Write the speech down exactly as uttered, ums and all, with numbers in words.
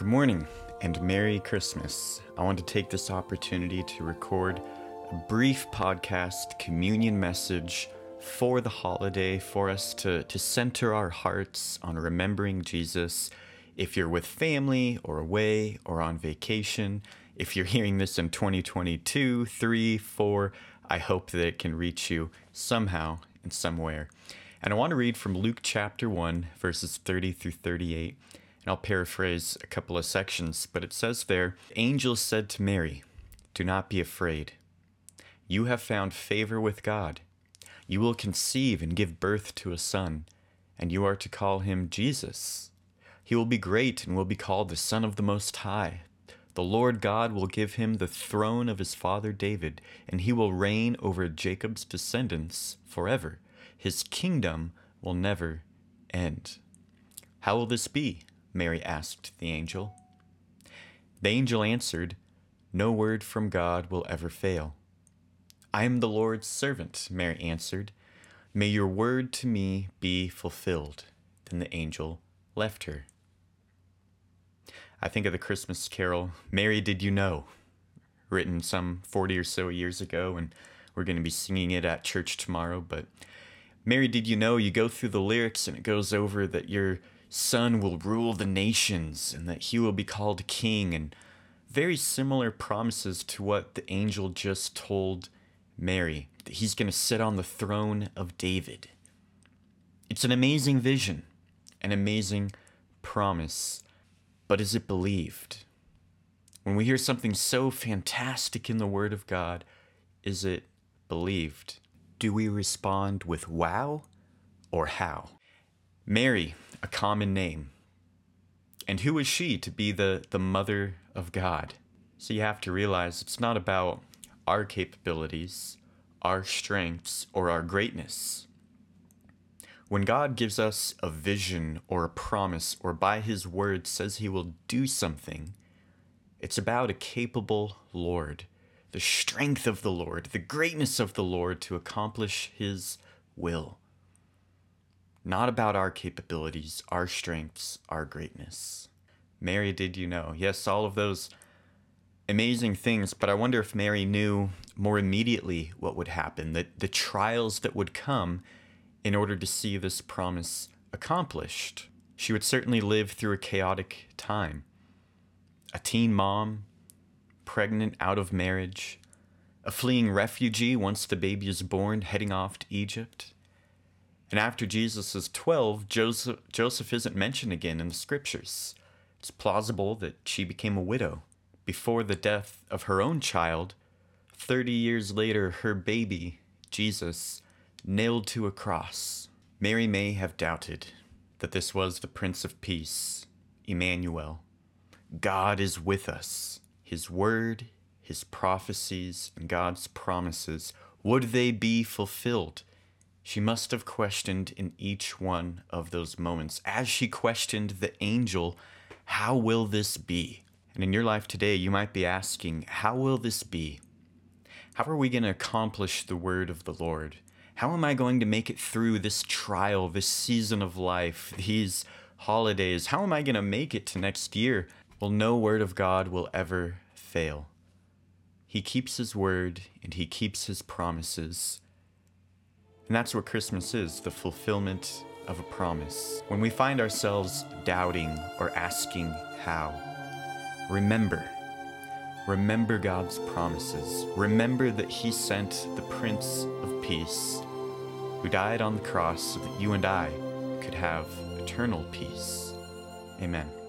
Good morning and Merry Christmas. I want to take this opportunity to record a brief podcast communion message for the holiday for us to, to center our hearts on remembering Jesus. If you're with family or away or on vacation, if you're hearing this in twenty twenty-two, three, four, I hope that it can reach you somehow and somewhere. And I want to read from Luke chapter one, verses thirty through thirty-eight. And I'll paraphrase a couple of sections, but it says there, "Angel said to Mary, 'Do not be afraid. You have found favor with God. You will conceive and give birth to a son, and you are to call him Jesus. He will be great and will be called the Son of the Most High. The Lord God will give him the throne of his father David, and he will reign over Jacob's descendants forever. His kingdom will never end.' 'How will this be?' Mary asked the angel. The angel answered, 'No word from God will ever fail.' 'I am the Lord's servant,' Mary answered. 'May your word to me be fulfilled.' Then the angel left her." I think of the Christmas carol, "Mary, Did You Know?", written some forty or so years ago, and we're going to be singing it at church tomorrow. But Mary, did you know, you go through the lyrics and it goes over that your son will rule the nations and that he will be called king, and very similar promises to what the angel just told Mary, that he's going to sit on the throne of David. It's an amazing vision, an amazing promise. But is it believed? When we hear something so fantastic in the Word of God, is it believed? Do we respond with wow or how? Mary, a common name. And who is she to be the, the mother of God? So you have to realize it's not about our capabilities, our strengths, or our greatness. When God gives us a vision or a promise, or by his word says he will do something, it's about a capable Lord, the strength of the Lord, the greatness of the Lord to accomplish his will. Not about our capabilities, our strengths, our greatness. Mary, did you know? Yes, all of those amazing things, but I wonder if Mary knew more immediately what would happen, that the trials that would come in order to see this promise accomplished. She would certainly live through a chaotic time. A teen mom, pregnant out of marriage, a fleeing refugee once the baby is born, heading off to Egypt. And after Jesus is twelve, Joseph, Joseph isn't mentioned again in the scriptures. It's plausible that she became a widow before the death of her own child. Thirty years later, her baby, Jesus, nailed to a cross. Mary may have doubted that this was the Prince of Peace, Emmanuel. God is with us. His word, his prophecies, and God's promises, would they be fulfilled? She must have questioned in each one of those moments. As she questioned the angel, how will this be? And in your life today, you might be asking, how will this be? How are we going to accomplish the word of the Lord? How am I going to make it through this trial, this season of life, these holidays? How am I going to make it to next year? Well, no word of God will ever fail. He keeps his word and he keeps his promises. And that's what Christmas is, the fulfillment of a promise. When we find ourselves doubting or asking how, remember. Remember God's promises. Remember that he sent the Prince of Peace, who died on the cross so that you and I could have eternal peace. Amen.